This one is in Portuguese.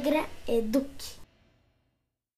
Integra Eduque.